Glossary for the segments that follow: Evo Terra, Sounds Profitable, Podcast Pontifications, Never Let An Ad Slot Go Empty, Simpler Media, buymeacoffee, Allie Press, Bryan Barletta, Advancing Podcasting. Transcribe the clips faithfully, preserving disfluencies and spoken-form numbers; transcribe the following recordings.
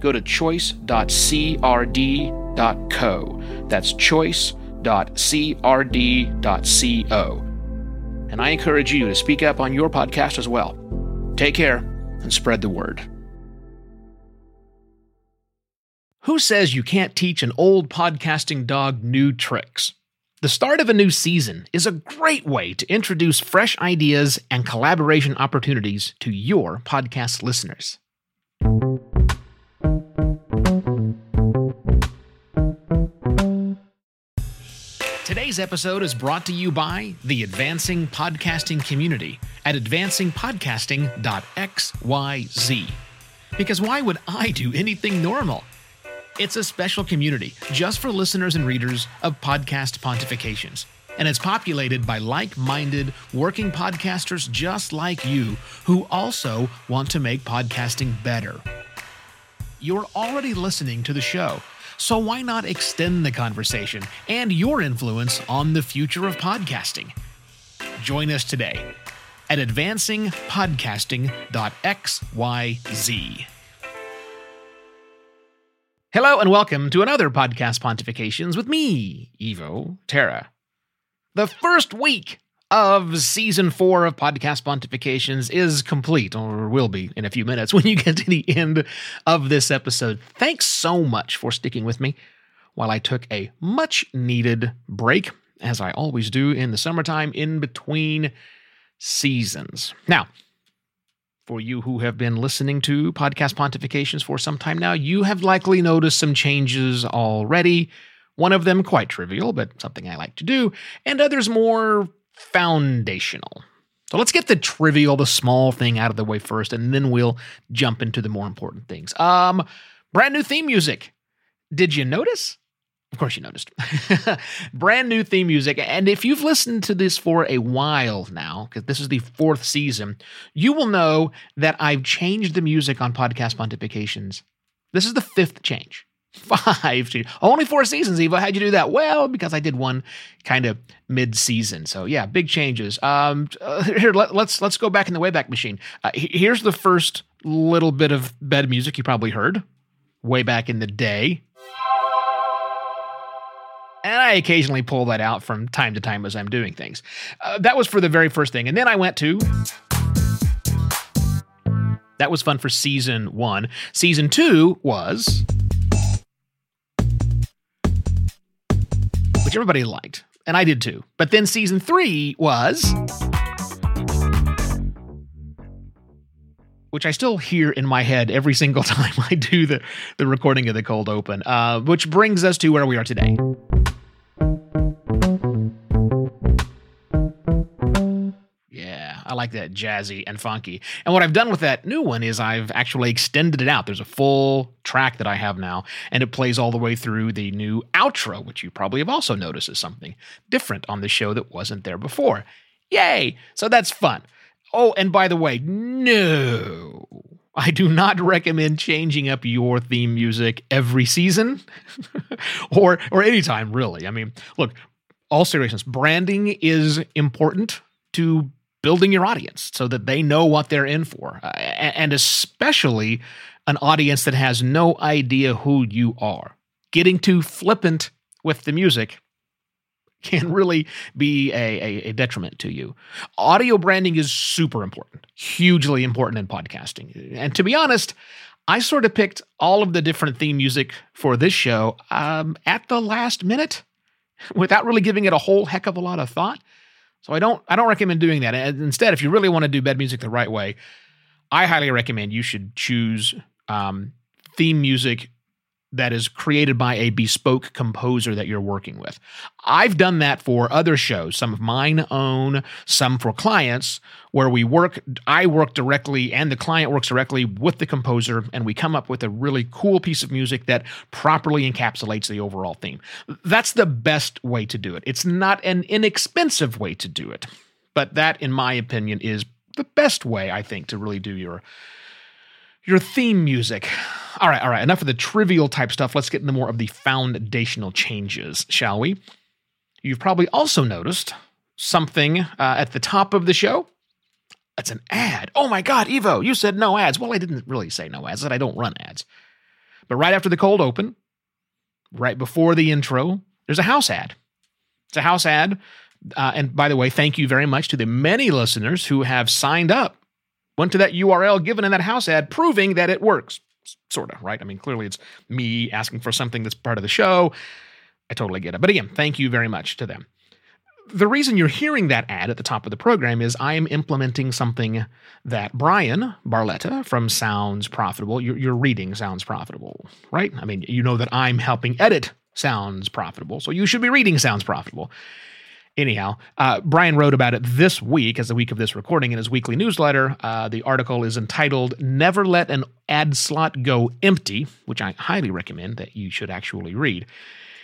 go to choice dot c r d dot com. Co. That's choice dot c r d dot co. And I encourage you to speak up on your podcast as well. Take care and spread the word. Who says you can't teach an old podcasting dog new tricks? The start of a new season is a great way to introduce fresh ideas and collaboration opportunities to your podcast listeners. Today's episode is brought to you by the Advancing Podcasting community at advancing podcasting dot x y z. Because why would I do anything normal? It's a special community just for listeners and readers of Podcast Pontifications, and it's populated by like-minded working podcasters just like you who also want to make podcasting better. You're already listening to the show, so why not extend the conversation and your influence on the future of podcasting? Join us today at advancing podcasting dot x y z. Hello and welcome to another Podcast Pontifications with me, Evo Terra. The first week of Season four of Podcast Pontifications is complete, or will be in a few minutes when you get to the end of this episode. Thanks so much for sticking with me while I took a much-needed break, as I always do in the summertime in between seasons. Now, for you who have been listening to Podcast Pontifications for some time now, you have likely noticed some changes already. One of them quite trivial, but something I like to do, and others more foundational. So let's get the trivial, the small thing out of the way first, and then we'll jump into the more important things. Um, brand new theme music. Did you notice? Of course you noticed. Brand new theme music. And if you've listened to this for a while now, because this is the fourth season, you will know that I've changed the music on Podcast Pontifications. This is the fifth change. Five to only four seasons, Evo. How'd you do that? Well, because I did one kind of mid-season. So yeah, big changes. Um, uh, here, let, let's let's go back in the Wayback Machine. Uh, here's the first little bit of bed music you probably heard way back in the day, and I occasionally pull that out from time to time as I'm doing things. Uh, that was for the very first thing, and then I went to. That was fun for season one. Season two was. Which everybody liked, and I did too. But then season three was, which I still hear in my head every single time I do the, the recording of the cold open, uh, which brings us to where we are today. Yeah, I like that jazzy and funky. And what I've done with that new one is I've actually extended it out. There's a full track that I have now, and it plays all the way through the new outro, which you probably have also noticed is something different on the show that wasn't there before. Yay! So that's fun. Oh, and by the way, no, I do not recommend changing up your theme music every season or or anytime, really. I mean, look, all seriousness, branding is important to building your audience so that they know what they're in for, uh, and especially an audience that has no idea who you are. Getting too flippant with the music can really be a, a, a detriment to you. Audio branding is super important, hugely important in podcasting. And to be honest, I sort of picked all of the different theme music for this show um, at the last minute without really giving it a whole heck of a lot of thought. So I don't I don't recommend doing that. Instead, if you really want to do bed music the right way, I highly recommend you should choose um, theme music that is created by a bespoke composer that you're working with. I've done that for other shows, some of mine own, some for clients, where we work, I work directly and the client works directly with the composer, and we come up with a really cool piece of music that properly encapsulates the overall theme. That's the best way to do it. It's not an inexpensive way to do it, but that, in my opinion, is the best way, I think, to really do your Your theme music. All right, all right. Enough of the trivial type stuff. Let's get into more of the foundational changes, shall we? You've probably also noticed something uh, at the top of the show. That's an ad. Oh my God, Evo, you said no ads. Well, I didn't really say no ads. I said I don't run ads. But right after the cold open, right before the intro, there's a house ad. It's a house ad. Uh, and by the way, thank you very much to the many listeners who have signed up, went to that U R L given in that house ad, proving that it works. Sort of, right? I mean, clearly it's me asking for something that's part of the show. I totally get it. But again, thank you very much to them. The reason you're hearing that ad at the top of the program is I am implementing something that Bryan Barletta from Sounds Profitable, you're, you're reading Sounds Profitable, right? I mean, you know that I'm helping edit Sounds Profitable, so you should be reading Sounds Profitable. Anyhow, uh, Bryan wrote about it this week, as the week of this recording, in his weekly newsletter. Uh, the article is entitled, Never Let An Ad Slot Go Empty, which I highly recommend that you should actually read.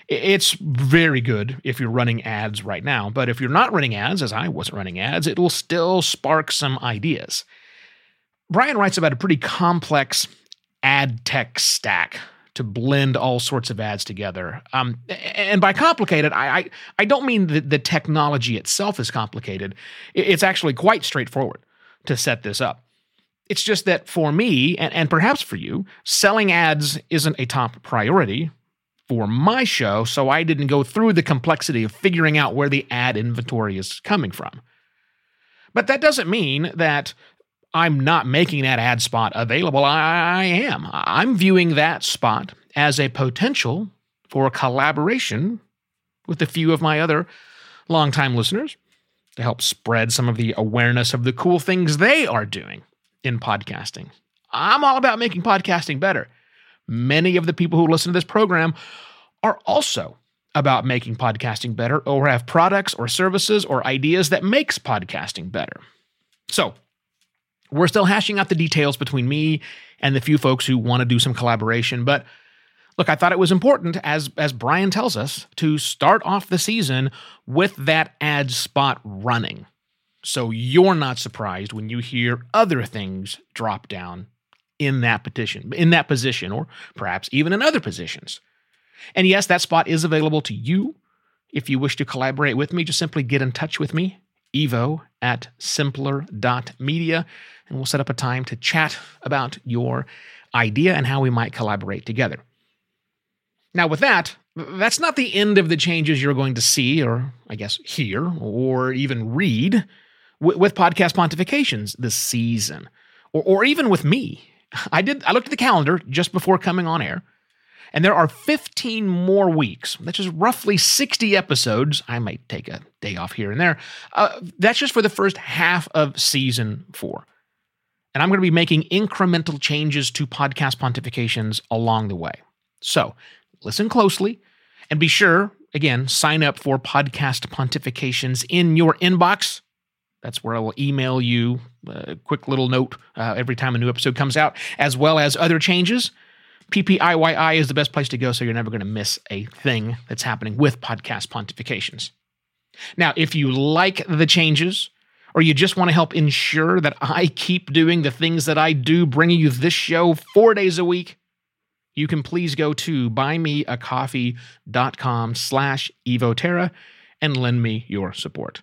It's very good if you're running ads right now, but if you're not running ads, as I wasn't running ads, it will still spark some ideas. Bryan writes about a pretty complex ad tech stack to blend all sorts of ads together. Um, and by complicated, I, I, I don't mean that the technology itself is complicated. It's actually quite straightforward to set this up. It's just that for me, and, and perhaps for you, selling ads isn't a top priority for my show, so I didn't go through the complexity of figuring out where the ad inventory is coming from. But that doesn't mean that I'm not making that ad spot available. I am. I'm viewing that spot as a potential for a collaboration with a few of my other longtime listeners to help spread some of the awareness of the cool things they are doing in podcasting. I'm all about making podcasting better. Many of the people who listen to this program are also about making podcasting better, or have products or services or ideas that makes podcasting better. So, we're still hashing out the details between me and the few folks who want to do some collaboration. But look, I thought it was important, as as Bryan tells us, to start off the season with that ad spot running, so you're not surprised when you hear other things drop down in that petition, in that position, or perhaps even in other positions. And yes, that spot is available to you. If you wish to collaborate with me, just simply get in touch with me, Evo at simpler dot media, and we'll set up a time to chat about your idea and how we might collaborate together. Now, with that, that's not the end of the changes you're going to see, or I guess hear, or even read w- with Podcast Pontifications this season, or, or even with me. I did. I looked at the calendar just before coming on air, and there are fifteen more weeks, which is roughly sixty episodes. I might take a day off here and there. Uh, that's just for the first half of season four. And I'm going to be making incremental changes to Podcast Pontifications along the way. So listen closely and be sure, again, sign up for Podcast Pontifications in your inbox. That's where I will email you a quick little note uh, every time a new episode comes out, as well as other changes. P P I Y I is the best place to go, so you're never going to miss a thing that's happening with Podcast Pontifications. Now, if you like the changes, or you just want to help ensure that I keep doing the things that I do, bringing you this show four days a week, you can please go to buymeacoffee.com slash evoterra and lend me your support.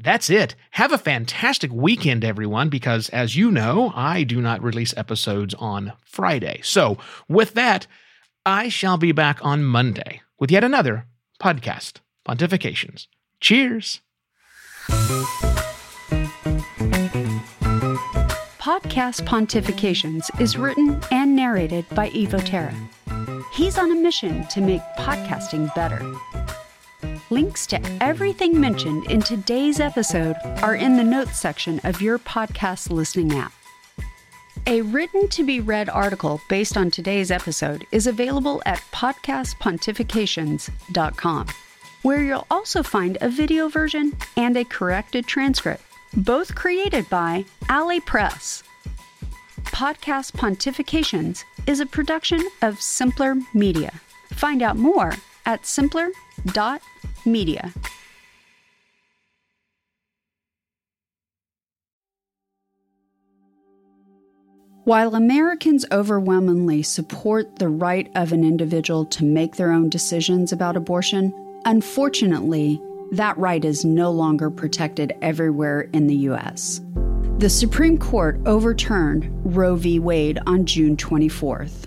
That's it. Have a fantastic weekend, everyone, because as you know, I do not release episodes on Friday. So with that, I shall be back on Monday with yet another Podcast Pontifications. Cheers. Podcast Pontifications is written and narrated by Evo Terra. He's on a mission to make podcasting better. Links to everything mentioned in today's episode are in the notes section of your podcast listening app. A written-to-be-read article based on today's episode is available at podcast pontifications dot com, where you'll also find a video version and a corrected transcript, both created by Allie Press. Podcast Pontifications is a production of Simpler Media. Find out more at simpler dot media. While Americans overwhelmingly support the right of an individual to make their own decisions about abortion, unfortunately, that right is no longer protected everywhere in the U S. The Supreme Court overturned Roe v. Wade on June twenty-fourth.